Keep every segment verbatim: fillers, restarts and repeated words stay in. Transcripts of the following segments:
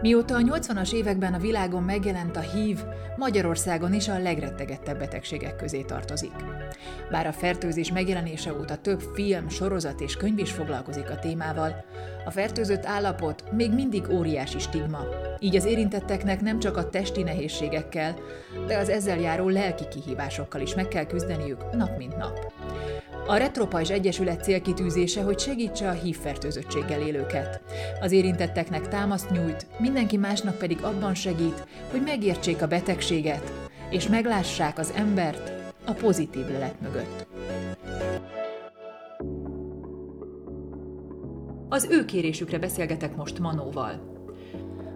Mióta a nyolcvanas években a világon megjelent a há i vé, Magyarországon is a legrettegettebb betegségek közé tartozik. Bár a fertőzés megjelenése óta több film, sorozat és könyv is foglalkozik a témával, a fertőzött állapot még mindig óriási stigma, így az érintetteknek nem csak a testi nehézségekkel, de az ezzel járó lelki kihívásokkal is meg kell küzdeniük nap mint nap. A Retropajzs Egyesület célkitűzése, hogy segítse a há i vé-fertőzöttséggel élőket. Az érintetteknek támaszt nyújt, mindenki másnak pedig abban segít, hogy megértsék a betegséget, és meglássák az embert a pozitív lelet mögött. Az ő kérésükre beszélgetek most Manóval.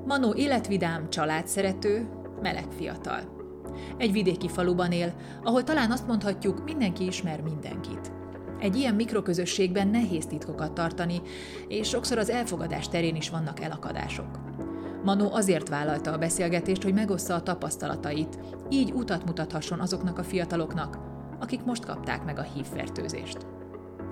Manó életvidám, családszerető, meleg fiatal. Egy vidéki faluban él, ahol talán azt mondhatjuk, mindenki ismer mindenkit. Egy ilyen mikroközösségben nehéz titkokat tartani, és sokszor az elfogadás terén is vannak elakadások. Manó azért vállalta a beszélgetést, hogy megossza a tapasztalatait, így utat mutathasson azoknak a fiataloknak, akik most kapták meg a há i vé-fertőzést.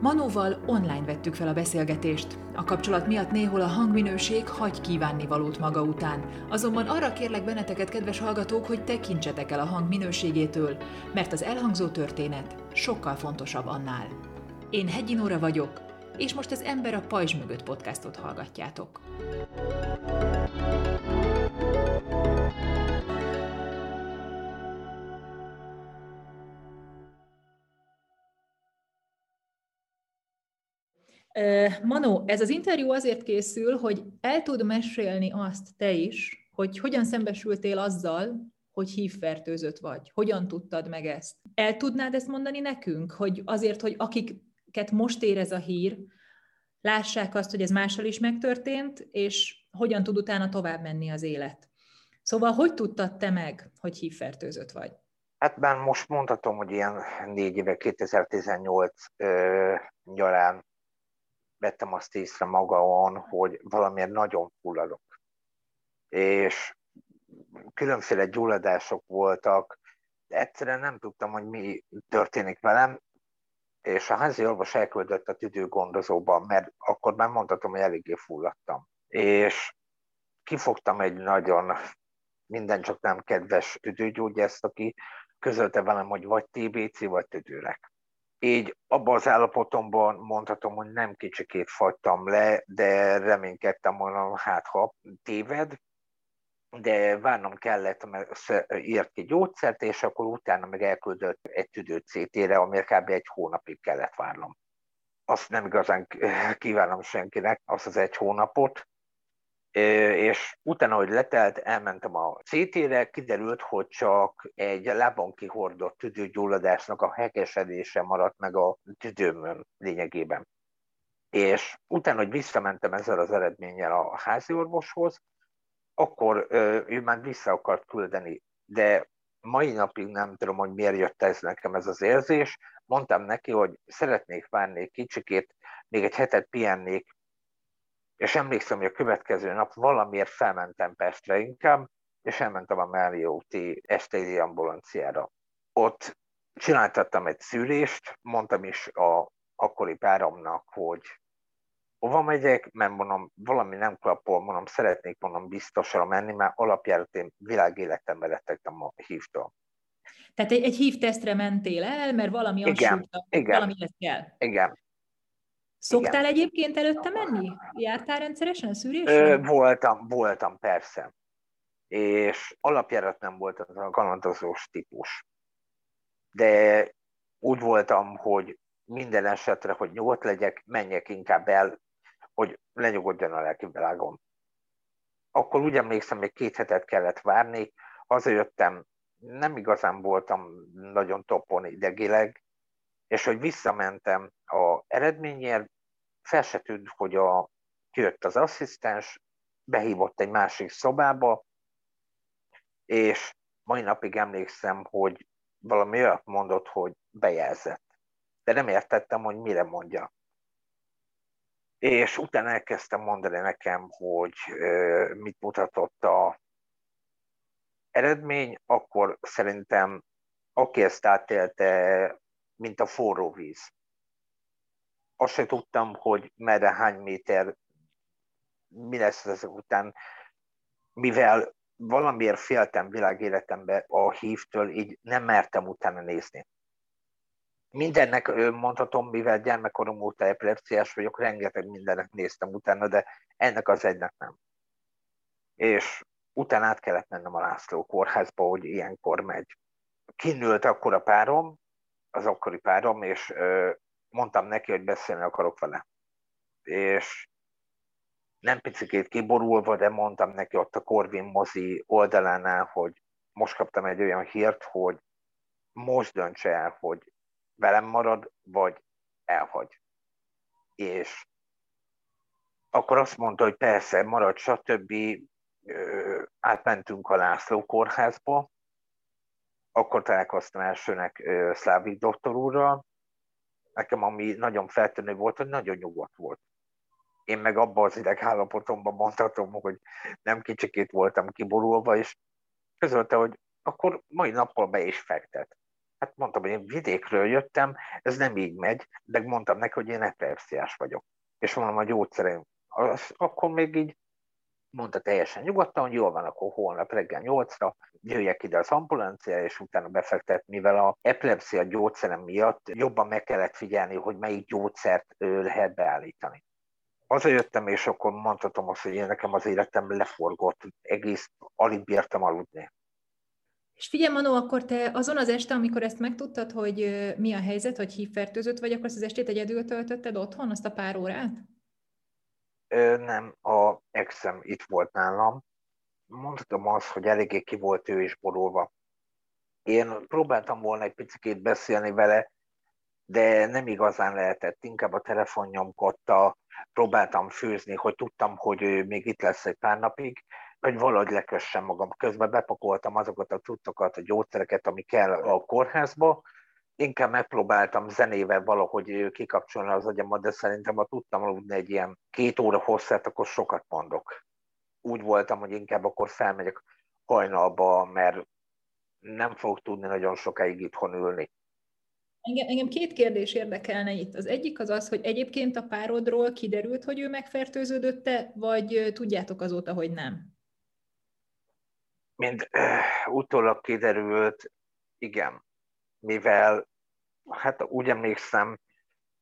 Manóval online vettük fel a beszélgetést. A kapcsolat miatt néhol a hangminőség hagy kívánni valót maga után. Azonban arra kérlek benneteket, kedves hallgatók, hogy tekintsetek el a hang minőségétől, mert az elhangzó történet sokkal fontosabb annál. Én Hegyi Nora vagyok, és most az Ember a pajzs mögött podcastot hallgatjátok. Manó, ez az interjú azért készül, hogy el tud mesélni azt te is, hogy hogyan szembesültél azzal, hogy há i vé-fertőzött vagy. Hogyan tudtad meg ezt? El tudnád ezt mondani nekünk? Hogy azért, hogy akiket most ér ez a hír, lássák azt, hogy ez mással is megtörtént, és hogyan tud utána tovább menni az élet. Szóval, hogy tudtad te meg, hogy há i vé-fertőzött vagy? Hát már most mondhatom, hogy ilyen négy éve, kétezer-tizennyolc ö, nyarán vettem azt észre magamon, hogy valamiért nagyon fulladok. És különféle gyulladások voltak, de egyszerűen nem tudtam, hogy mi történik velem, és a házi orvos elküldött a tüdőgondozóban, mert akkor már mondhatom, hogy eléggé fulladtam. És kifogtam egy nagyon minden csak nem kedves tüdőgyógyászt, aki közölte velem, hogy vagy té bé cé, vagy tüdőreg. Így abban az állapotomban mondhatom, hogy nem kicsikét fagytam le, de reménykedtem volna, hát ha téved, de várnom kellett, mert írt ki gyógyszert, és akkor utána meg elküldött egy tüdőcé té-re, amire kb. Egy hónapig kellett várnom. Azt nem igazán kívánom senkinek, azt az egy hónapot, és utána, hogy letelt, elmentem a cé té-re, kiderült, hogy csak egy lábon kihordott tüdőgyulladásnak a hekesedése maradt meg a tüdőmön lényegében. És utána, hogy visszamentem ezzel az eredménnyel a házi orvoshoz, akkor ő már vissza akart küldeni, de mai napig nem tudom, hogy miért jött ez nekem ez az érzés. Mondtam neki, hogy szeretnék várni kicsikét, még egy hetet pihennék, és emlékszem, hogy a következő nap valamiért felmentem Pestre inkább, és elmentem a Mária úti esti ambulanciára. Ott csináltattam egy szűrést, mondtam is a akkori páromnak, hogy hova megyek, mert mondom, valami nem klappol, mondom, szeretnék mondom biztosra menni, mert alapjárat én világéletemben rettegtem a há i vé-től. Tehát egy, egy há i vé-tesztre mentél el, mert valami assúgta, valami lesz kell. Igen. Szoktál Igen. egyébként előtte menni? Jártál rendszeresen a szűrésre? Voltam, voltam, persze. És alapjárat nem volt az a kalandozós típus. De úgy voltam, hogy minden esetre, hogy nyugodt legyek, menjek inkább el, hogy lenyugodjon a lelki világom. Akkor úgy emlékszem, hogy két hetet kellett várni, hazajöttem, nem igazán voltam nagyon toppon idegileg, és hogy visszamentem a eredményért, fel se tűnt, hogy a, jött az asszisztens, behívott egy másik szobába, és mai napig emlékszem, hogy valami olyat mondott, hogy bejelzett. De nem értettem, hogy mire mondja. És utána elkezdtem mondani nekem, hogy ö, mit mutatott az eredmény, akkor szerintem aki ezt átélte, mint a forró víz. Azt se tudtam, hogy merre, hány méter, mi lesz ezek után. mivel valamiért féltem világéletembe a hívtől, így nem mertem utána nézni. Mindennek mondhatom, mivel gyermekkorom óta epilepsziás vagyok, rengeteg mindennek néztem utána, de ennek az egynek nem. És utána át kellett mennem a László kórházba, hogy ilyenkor megy. Kinnült akkor a párom, az akkori párom, és mondtam neki, hogy beszélni akarok vele. És nem picikét kiborulva, de mondtam neki ott a Corvin mozi oldalánál, hogy most kaptam egy olyan hírt, hogy most döntse el, hogy velem marad, vagy elhagy. És akkor azt mondta, hogy persze, marad, stb. Átmentünk a László kórházba, akkor találkoztam elsőnek Szlávik doktor úrral. Nekem ami nagyon feltűnő volt, hogy nagyon nyugodt volt. Én meg abban az idegállapotomban mondhatom, hogy nem kicsikét voltam kiborulva, és közölte, hogy akkor mai nappal be is fektet. Hát mondtam, hogy én vidékről jöttem, ez nem így megy, de mondtam neki, hogy én epilepsziás vagyok. És mondom, a gyógyszerem, az, akkor még így mondta teljesen nyugodtan, hogy jól van, akkor holnap reggel nyolcra jöjjek ide az ambulanciára, és utána befektet, mivel a epilepszia gyógyszerem miatt jobban meg kellett figyelni, hogy melyik gyógyszert lehet beállítani. Hazajöttem, és akkor mondhatom azt, hogy én nekem az életem leforgott, egész alig bírtam aludni. És figyelj, Manó, akkor te azon az este, amikor ezt megtudtad, hogy mi a helyzet, hogy hívfertőzött vagy, akkor az estét egyedül töltötted otthon, azt a pár órát? Ö, nem, a exem itt volt nálam. Mondhatom azt, hogy eléggé ki volt ő is borulva. Én próbáltam volna egy picit beszélni vele, de nem igazán lehetett, inkább a telefon nyomkodta, próbáltam főzni, hogy tudtam, hogy ő még itt lesz egy pár napig, hogy valahogy lekössem magam. Közben bepakoltam azokat a tudtokat, a gyógyszereket, ami kell a kórházba. Inkább megpróbáltam zenével valahogy kikapcsolni az agyamat, de szerintem ha tudtam aludni egy ilyen két óra hosszát, akkor sokat mondok. Úgy voltam, hogy inkább akkor felmegyek hajnalba, mert nem fogok tudni nagyon sokáig itthon ülni. Engem, engem két kérdés érdekelne itt. Az egyik az az, hogy egyébként a párodról kiderült, hogy ő megfertőződött-e, vagy tudjátok azóta, hogy nem? Mind uh, utólag kiderült, igen, mivel, hát úgy emlékszem,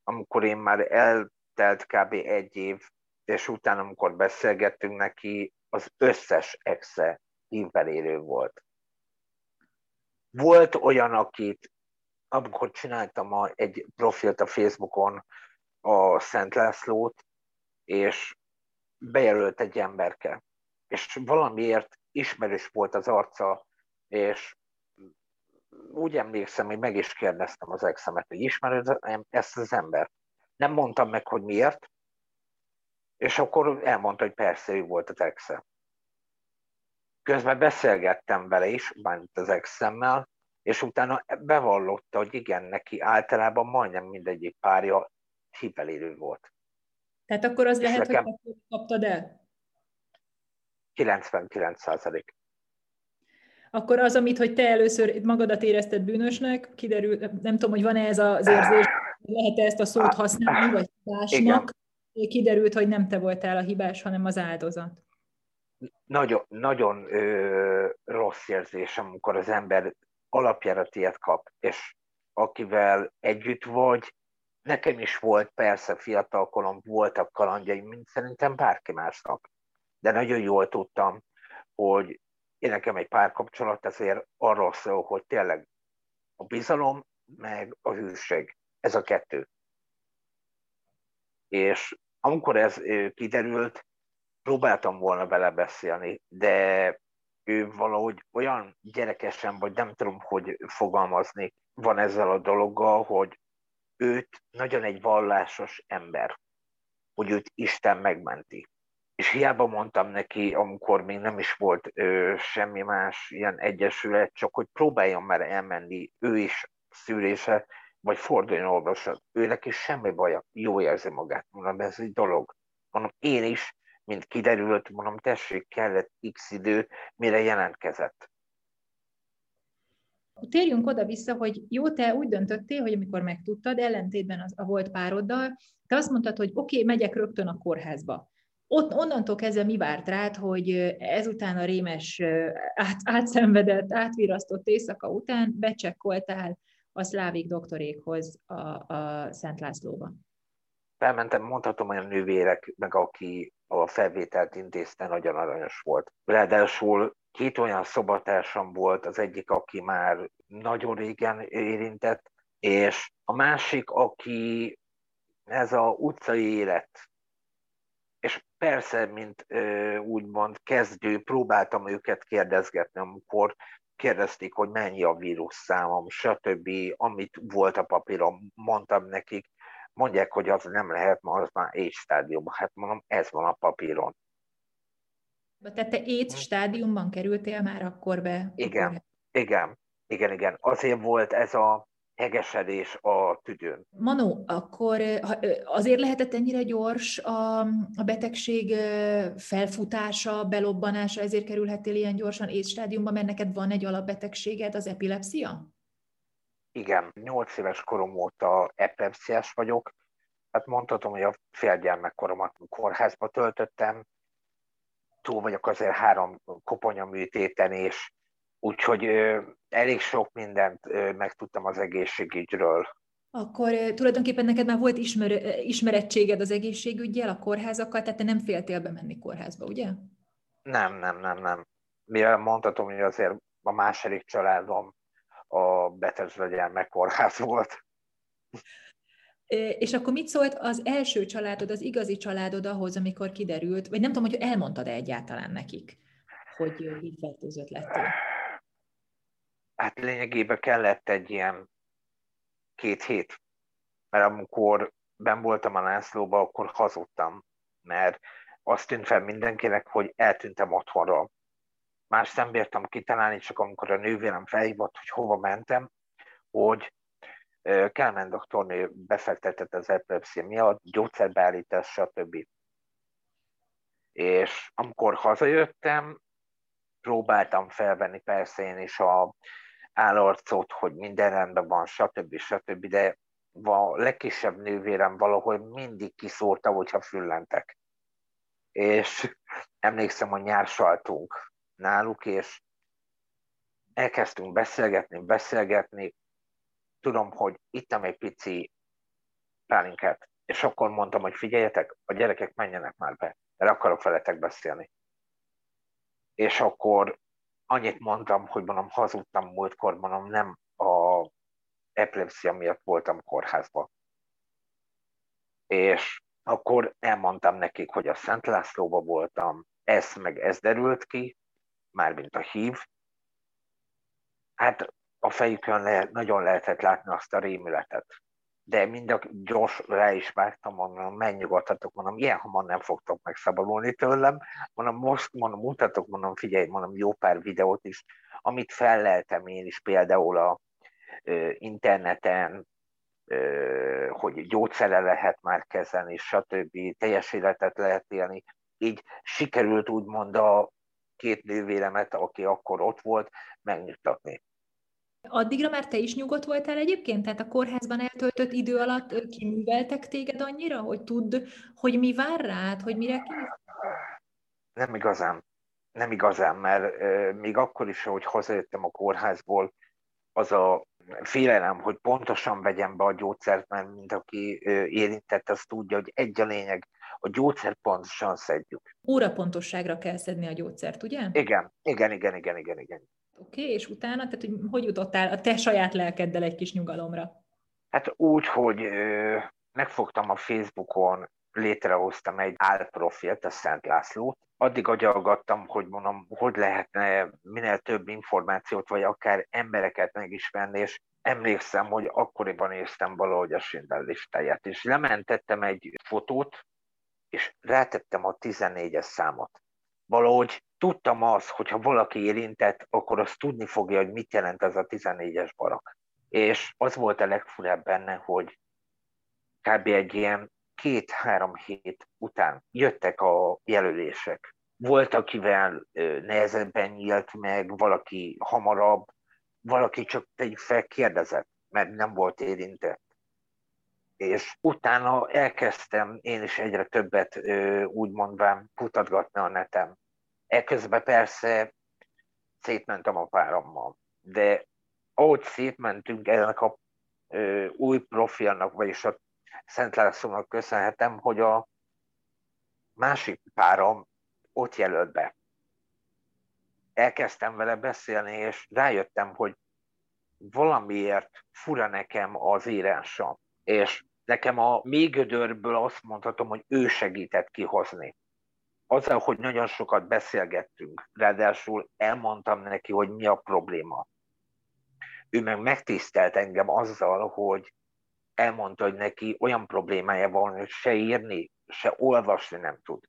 amikor én már eltelt kb. Egy év, és utána, amikor beszélgettünk neki, az összes exe hívvel élő volt. Volt olyan, akit, amikor csináltam a, egy profilt a Facebookon, a Szent Lászlót, és bejelölt egy emberke, és valamiért ismerős volt az arca, és úgy emlékszem, hogy meg is kérdeztem az exemet, hogy ismered ezt az embert. Nem mondtam meg, hogy miért, és akkor elmondta, hogy persze, ő volt az exe. Közben beszélgettem vele is, bármint az exemmel, és utána bevallotta, hogy igen, neki általában majdnem mindegyik párja hívvel élő volt. Tehát akkor az és lehet, nekem... hogy kaptad el? kilencvenkilenc százalék. Akkor az, amit, hogy te először magadat érezted bűnösnek, kiderül, nem tudom, hogy van-e ez az érzés, lehet-e ezt a szót használni, vagy hibásnak, igen. Kiderült, hogy nem te voltál a hibás, hanem az áldozat. Nagyon, nagyon ö, rossz érzés, amikor az ember alapjáratét kap, és akivel együtt vagy, nekem is volt, persze fiatalkorom, voltak kalandjaim, mint szerintem bárki másnak. De nagyon jól tudtam, hogy én nekem egy párkapcsolat ezért arról szól, hogy tényleg a bizalom, meg a hűség. Ez a kettő. És amikor ez kiderült, próbáltam volna vele beszélni, de ő valahogy olyan gyerekesen, vagy nem tudom, hogy fogalmazni van ezzel a dologgal, hogy őt nagyon egy vallásos ember, hogy őt Isten megmenti. És hiába mondtam neki, amikor még nem is volt ö, semmi más ilyen egyesület, csak hogy próbáljon már elmenni ő is szűrése, vagy forduljon olvasat. Őnek is semmi baja, jó érzi magát, mondom, ez egy dolog. Mondom, én is, mint kiderült, mondom, tessék, kellett x idő, mire jelentkezett. Térjünk oda-vissza, hogy jó, te úgy döntöttél, hogy amikor megtudtad, ellentétben az, a volt pároddal, te azt mondtad, hogy oké, okay, megyek rögtön a kórházba. Ott, onnantól kezdve mi várt rád, hogy ezután a rémes, át, átszenvedett, átvirasztott éjszaka után becsekkoltál a Szlávik doktorékhoz a, a Szent Lászlóba? Felmentem, mondhatom, hogy a nővérek, meg aki a felvételt intézte, nagyon aranyos volt. Ráadásul két olyan szobatársam volt, az egyik, aki már nagyon régen érintett, és a másik, aki ez a utcai élet. És persze, mint úgymond kezdő, próbáltam őket kérdezgetni, amikor kérdezték, hogy mennyi a vírusszámom, stb. Amit volt a papíron, mondtam nekik, mondják, hogy az nem lehet, mert az már AIDS stádiumban. Hát mondom, ez van a papíron. Tehát te AIDS stádiumban kerültél már akkor be? Igen, igen, igen, igen. Azért volt ez a hegesedés a tüdőn. Manó, akkor azért lehetett ennyire gyors a, a betegség felfutása, belobbanása, ezért kerülhettél ilyen gyorsan AIDS stádiumba, mert neked van egy alapbetegséged, az epilepszia? Igen, nyolc éves korom óta epilepsziás vagyok. Hát mondhatom, hogy a félgyermekkoromat kórházba töltöttem. Túl vagyok azért három koponyaműtéten, és úgyhogy elég sok mindent megtudtam az egészségügyről. Akkor tulajdonképpen neked már volt ismer- ismerettséged az egészségügyjel, a kórházakkal, tehát te nem féltél bemenni kórházba, ugye? Nem, nem, nem, nem. Mivel mondhatom, hogy azért a második családom a Bereczki Tamás kórház volt. És akkor mit szólt az első családod, az igazi családod ahhoz, amikor kiderült, vagy nem tudom, hogy elmondtad-e egyáltalán nekik, hogy így fertőzött lettél? Hát lényegében kellett egy ilyen két hét, mert amikor benn voltam a Lászlóba, akkor hazudtam, mert azt tűnt fel mindenkinek, hogy eltűntem otthonról. Más nem bírtam kitalálni, csak amikor a nővérem felhívott, hogy hova mentem, hogy Kelemen doktornő befektetett az epilepszia miatt, gyógyszerbeállítás, stb. És amikor hazajöttem, próbáltam felvenni persze én is a állarcot, hogy minden rendben van, stb. stb. De a legkisebb nővérem valahogy mindig kiszórta, hogyha füllentek. És emlékszem, hogy nyársaltunk náluk, és elkezdtünk beszélgetni, beszélgetni, tudom, hogy ittem egy pici pálinkát, és akkor mondtam, hogy figyeljetek, a gyerekek menjenek már be, mert akarok veletek beszélni. És akkor annyit mondtam, hogy mondom, hazudtam múltkor, mondom, nem a epilepszia miatt voltam kórházban. És akkor elmondtam nekik, hogy a Szent Lászlóba voltam, ez meg ez derült ki, mármint a hív. Hát a fejükön lehet, nagyon lehetett látni azt a rémületet. De mind a gyors rá is vágtam, mondom, megnyugodhatok, mondom, ilyen hamar nem fogtok megszabadulni tőlem, mondom, most mondom, mutatok, mondom, figyelj, mondom, jó pár videót is, amit felleltem én is például a ö, interneten, ö, hogy gyógyszere lehet már kezelni, stb. Teljes életet lehet élni. Így sikerült úgymond a két nővéremet, aki akkor ott volt, megnyugtatni. Addigra már te is nyugodt voltál egyébként? Tehát a kórházban eltöltött idő alatt kiműveltek téged annyira, hogy tudd, hogy mi vár rád, hogy mire készül? Nem igazán. Nem igazán, mert euh, még akkor is, ahogy hazajöttem a kórházból, az a félelem, hogy pontosan vegyem be a gyógyszert, mert mint aki euh, érintett, az tudja, hogy egy a lényeg, a gyógyszert pontosan szedjük. Órapontosságra kell szedni a gyógyszert, ugye? Igen, igen, igen, igen, igen, igen. Oké, okay, és utána, tehát hogy, hogy jutottál a te saját lelkeddel egy kis nyugalomra? Hát úgy, hogy ö, megfogtam a Facebookon, létrehoztam egy álprofilt, a Szent Lászlót. Addig agyalgattam, hogy mondom, hogy lehetne minél több információt, vagy akár embereket megismerni, és emlékszem, hogy akkoriban néztem valahogy a Schindler listáját, és lementettem egy fotót, és rátettem a tizennégyes számot. Valahogy tudtam azt, hogy ha valaki érintett, akkor azt tudni fogja, hogy mit jelent ez a tizennégyes barak. És az volt a legfurább benne, hogy kb. Egy ilyen két-három hét után jöttek a jelölések. Volt, akivel nehezebben nyílt meg, valaki hamarabb, valaki csak egy felkérdezett, mert nem volt érintett. és utána elkezdtem én is egyre többet úgymondván kutatgatni a neten. Eközben persze szétmentem a párommal, de ahogy szétmentünk, ennek a ö, új profilnak, vagyis a Szent Lászlónak köszönhetem, hogy a másik párom ott jelölt be. Elkezdtem vele beszélni, és rájöttem, hogy valamiért fura nekem az írása. És nekem a mély gödörből azt mondhatom, hogy ő segített kihozni. Azzal, hogy nagyon sokat beszélgettünk, ráadásul elmondtam neki, hogy mi a probléma. Ő meg megtisztelt engem azzal, hogy elmondta, hogy neki olyan problémája van, hogy se írni, se olvasni nem tud.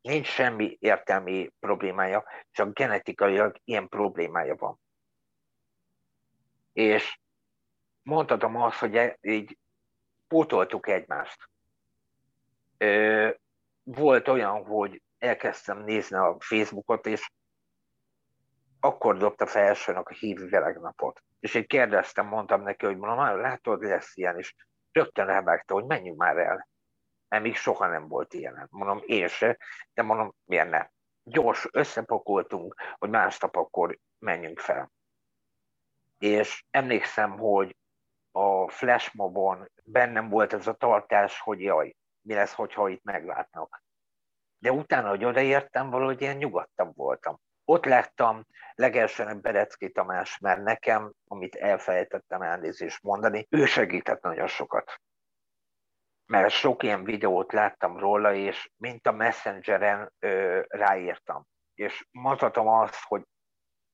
Nincs semmi értelmi problémája, csak genetikailag ilyen problémája van. És mondhatom azt, hogy így pótoltuk egymást. Ö, volt olyan, hogy elkezdtem nézni a Facebookot, és akkor dobta fel elsőnek a hív velegnapot. És én kérdeztem, mondtam neki, hogy mondom, látod, lesz ilyen, és rögtön elvágta, hogy menjünk már el. Mert még soha nem volt ilyen. Mondom, én se, de mondom, miért ne? Gyors, összepakoltunk, hogy másnap akkor menjünk fel. És emlékszem, hogy a flashmobon bennem volt ez a tartás, hogy jaj, mi lesz, hogyha itt meglátnak. De utána, hogy odaértem, valahogy ilyen nyugodtabb voltam. Ott láttam legelsőnek Bereczki Tamás, mert nekem, amit elfelejtettem elnézést mondani, ő segített nagyon sokat. Mert sok ilyen videót láttam róla, és mint a Messengeren ö, ráírtam. És mondhatom azt, hogy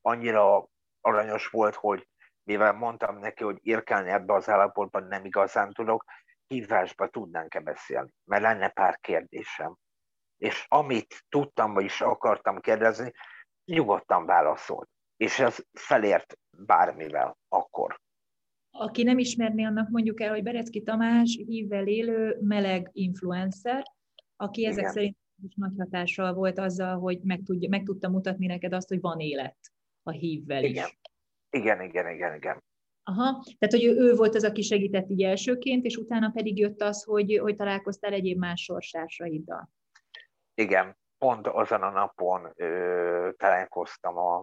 annyira aranyos volt, hogy mivel mondtam neki, hogy irkálni ebbe az állapotban nem igazán tudok, hívásba tudnánk-e beszélni, mert lenne pár kérdésem. És amit tudtam, vagyis akartam kérdezni, nyugodtan válaszolt, és ez felért bármivel akkor. Aki nem ismerné, annak mondjuk el, hogy Bereczki Tamás hívvel élő meleg influencer, aki igen, ezek szerint nagy hatással volt azzal, hogy meg, tudja, meg tudta mutatni neked azt, hogy van élet a hívvel igen. is. Igen, igen, igen, igen. Aha, tehát hogy ő volt az, aki segített így elsőként, és utána pedig jött az, hogy, hogy találkoztál egyéb más sorstársaiddal. Igen. Pont azon a napon ö, találkoztam az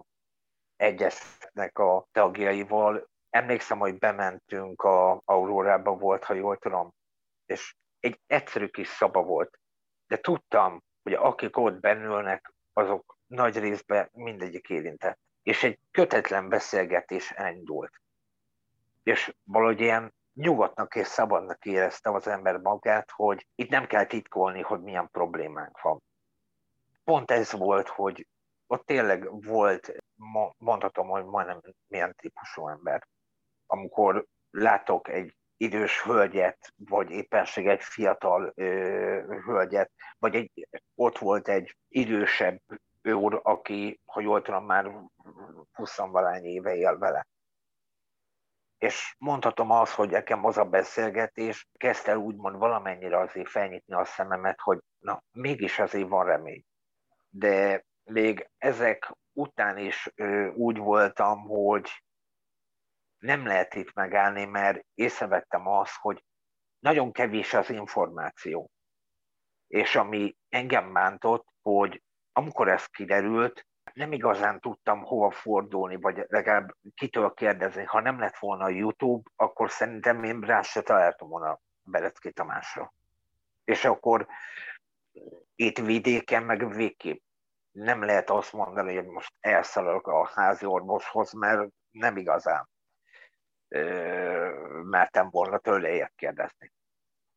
egyesnek a tagjaival. Emlékszem, hogy bementünk a Aurórába volt, ha jól tudom, és egy egyszerű kis szoba volt. De tudtam, hogy akik ott bennülnek, azok nagy részben mindegyik érintett. És egy kötetlen beszélgetés elindult. És valahogy ilyen nyugodtnak és szabadnak éreztem az ember magát, hogy itt nem kell titkolni, hogy milyen problémánk van. Pont ez volt, hogy ott tényleg volt, mondhatom, hogy majdnem milyen típusú ember. Amikor látok egy idős hölgyet, vagy éppenség egy fiatal ö, hölgyet, vagy egy, ott volt egy idősebb őr, aki, ha jól tudom, már huszonvalány éve él vele. És mondhatom azt, hogy nekem az a beszélgetés kezdte el úgymond valamennyire azért felnyitni a szememet, hogy na, mégis azért van remény. De még ezek után is ö, úgy voltam, hogy nem lehet itt megállni, mert észrevettem azt, hogy nagyon kevés az információ. És ami engem bántott, hogy amikor ez kiderült, nem igazán tudtam hova fordulni, vagy legalább kitől kérdezni. Ha nem lett volna a YouTube, akkor szerintem én rá se találtam volna Bereczki Tamásra. És akkor... itt vidéken meg végképp nem lehet azt mondani, hogy most elszaladok a házi orvoshoz, mert nem igazán ö, mertem volna tőle ilyet kérdezni.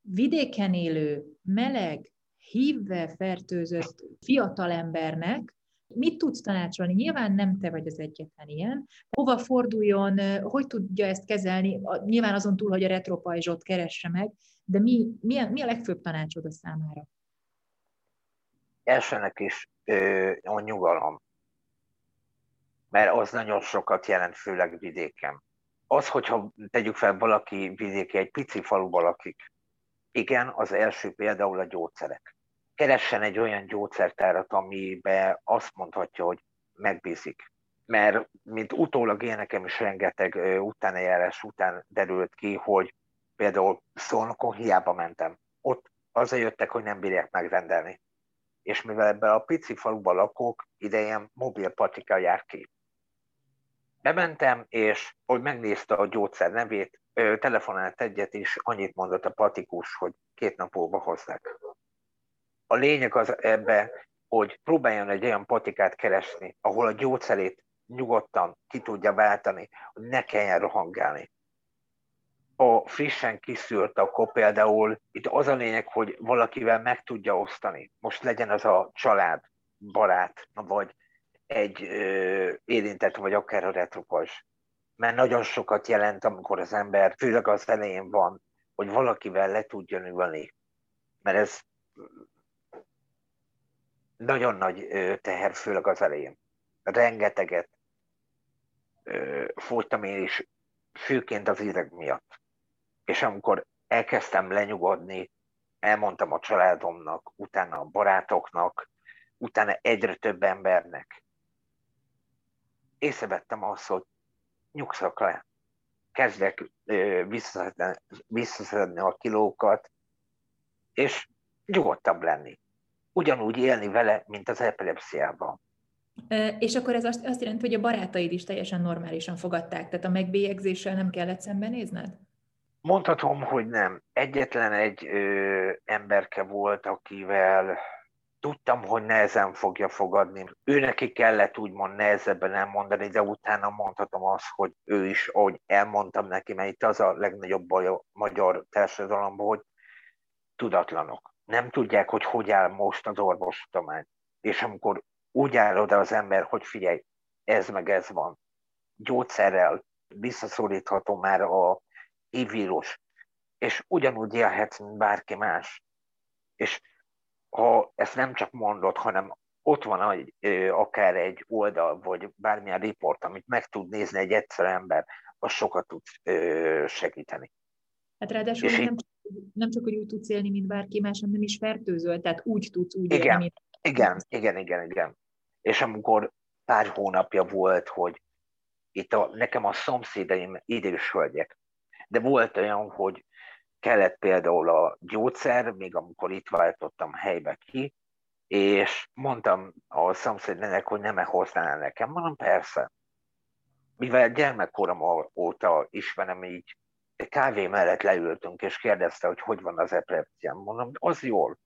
Vidéken élő, meleg, hívvel fertőzött fiatalembernek mit tudsz tanácsolni? Nyilván nem te vagy az egyetlen ilyen. Hova forduljon, hogy tudja ezt kezelni? Nyilván azon túl, hogy a Retropajzsot keresse meg, de mi, mi, a, mi a legfőbb tanácsod a számára? Elsőnek is ö, a nyugalom, mert az nagyon sokat jelent, főleg vidéken. Az, hogyha tegyük fel valaki vidéki, egy pici faluban lakik, igen, az első például a gyógyszerek. Keressen egy olyan gyógyszertárat, amiben azt mondhatja, hogy megbízik. Mert mint utólag én nekem is rengeteg ö, utánajárás után derült ki, hogy például Szolnokon hiába mentem. Ott azért jöttek, hogy nem bírják megrendelni. És mivel ebben a pici faluban lakók, ide ilyen mobil patika jár ki. Bementem, és hogy megnézte a gyógyszer nevét, telefonált egyet, és annyit mondott a patikus, hogy két nap múlva hozzák. A lényeg az ebben, hogy próbáljon egy olyan patikát keresni, ahol a gyógyszerét nyugodtan ki tudja váltani, hogy ne kelljen rohangálni. Ha frissen kiszűrt, akkor például itt az a lényeg, hogy valakivel meg tudja osztani. Most legyen az a család, barát, vagy egy ö, érintett, vagy akár a retropajzs. Mert nagyon sokat jelent, amikor az ember, főleg az elején van, hogy valakivel le tudjon ülni. Mert ez nagyon nagy teher, főleg az elején. Rengeteget ö, fogytam én is, főként az ideg miatt. És amikor elkezdtem lenyugodni, elmondtam a családomnak, utána a barátoknak, utána egyre több embernek. Észrevettem azt, hogy nyugszak le. Kezdek visszaszedni a kilókat, és nyugodtabb lenni. Ugyanúgy élni vele, mint az epilepsziában. És akkor ez azt, azt jelenti, hogy a barátaid is teljesen normálisan fogadták, tehát a megbélyegzéssel nem kellett szembenézned? Mondhatom, hogy nem. Egyetlen egy ö, emberke volt, akivel tudtam, hogy nehezen fogja fogadni. Ő neki kellett úgymond nehezebben elmondani, de utána mondhatom azt, hogy ő is, ahogy elmondtam neki, mert itt az a legnagyobb baj a magyar társadalomban, hogy tudatlanok. Nem tudják, hogy hogy áll most az orvostudomány. És amikor úgy áll oda az ember, hogy figyelj, ez meg ez van. Gyógyszerrel visszaszorítható már a há i vé vírus, és ugyanúgy élhetsz, mint bárki más. És ha ezt nem csak mondod, hanem ott van egy, ö, akár egy oldal, vagy bármilyen riport, amit meg tud nézni egy egyszerű ember, az sokat tud ö, segíteni. Hát ráadásul nem, így... nem csak, hogy úgy tudsz élni, mint bárki más, hanem is fertőzöl, tehát úgy tudsz úgy igen, élni, mint... Igen, igen, igen, igen. És amikor pár hónapja volt, hogy itt a, nekem a szomszédaim idős hölgyek, de volt olyan, hogy kellett például a gyógyszer, még amikor itt váltottam helybe ki, és mondtam a szomszédnek, hogy nem-e hoznál nekem, mondom persze. Mivel gyermekkorom óta ismerem, így kávé mellett leültünk, és kérdezte, hogy hogy van az epilepsziám, mondom, az jól.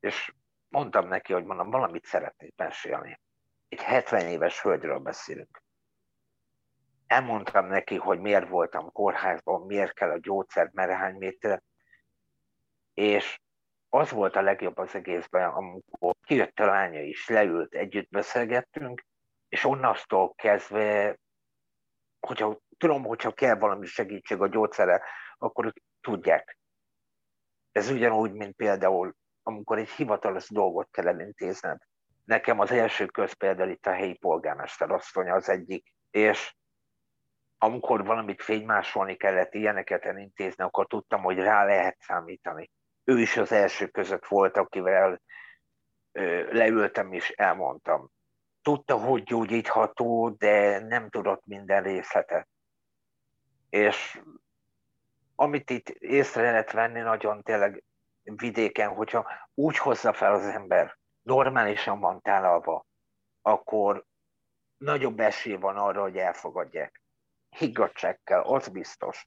És mondtam neki, hogy mondom, valamit szeretnék mesélni. Egy hetven éves hölgyről beszélünk. Elmondtam neki, hogy miért voltam kórházban, miért kell a gyógyszer, merre, hány méter. És az volt a legjobb az egészben, amikor kijött a lánya is, leült, együtt beszélgettünk, és onnantól kezdve, hogyha tudom, hogyha kell valami segítség a gyógyszerrel, akkor tudják. Ez ugyanúgy, mint például, amikor egy hivatalos dolgot kell elintézned. Nekem az első köz például itt a helyi polgármester asszonya az egyik, és amikor valamit fénymásolni kellett, ilyeneket elintézni, akkor tudtam, hogy rá lehet számítani. Ő is az első között volt, akivel ö, leültem és elmondtam. Tudta, hogy gyógyítható, de nem tudott minden részletet. És amit itt észre lehet venni nagyon tényleg vidéken, hogyha úgy hozza fel az ember, normálisan van tálalva, akkor nagyobb esély van arra, hogy elfogadják. Higgadság kell, az biztos.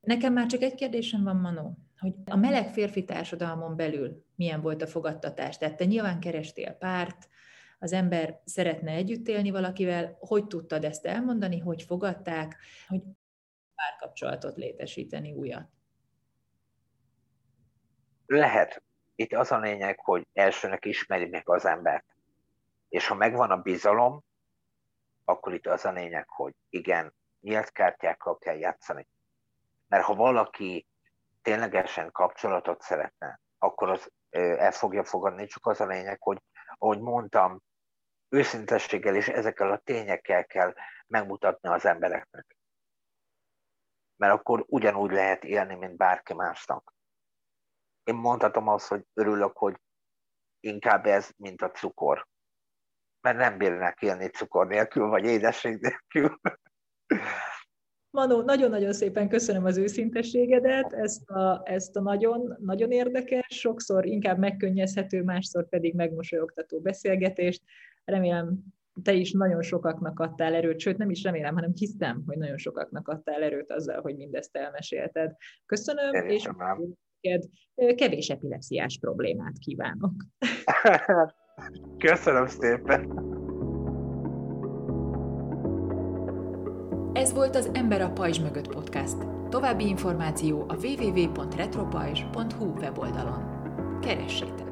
Nekem már csak egy kérdésem van, Manó, hogy a meleg férfi társadalmon belül milyen volt a fogadtatás? Tehát te nyilván kerestél párt, az ember szeretne együtt élni valakivel, hogy tudtad ezt elmondani, hogy fogadták, hogy párkapcsolatot létesíteni újat? Lehet. Itt az a lényeg, hogy elsőnek ismeri meg az embert. És ha megvan a bizalom, akkor itt az a lényeg, hogy igen, nyílt kártyákkal kell játszani. Mert ha valaki ténylegesen kapcsolatot szeretne, akkor az el fogja fogadni, csak az a lényeg, hogy ahogy mondtam, őszintességgel és ezekkel a tényekkel kell megmutatni az embereknek. Mert akkor ugyanúgy lehet élni, mint bárki másnak. Én mondhatom azt, hogy örülök, hogy inkább ez, mint a cukor. Mert nem bírnak élni cukor nélkül, vagy édesség nélkül. Manó, nagyon-nagyon szépen köszönöm az őszintességedet, ezt a, ezt a nagyon, nagyon érdekes, sokszor inkább megkönnyezhető, másszor pedig megmosolyogtató beszélgetést. Remélem, te is nagyon sokaknak adtál erőt, sőt nem is remélem, hanem hiszem, hogy nagyon sokaknak adtál erőt azzal, hogy mindezt elmesélted. Köszönöm, én és neked kevés epilepsziás problémát kívánok. Köszönöm szépen! Ez volt az Ember a pajzs mögött podcast. További információ a double-u double-u double-u pont retropajzs pont hú weboldalon. Keressétek!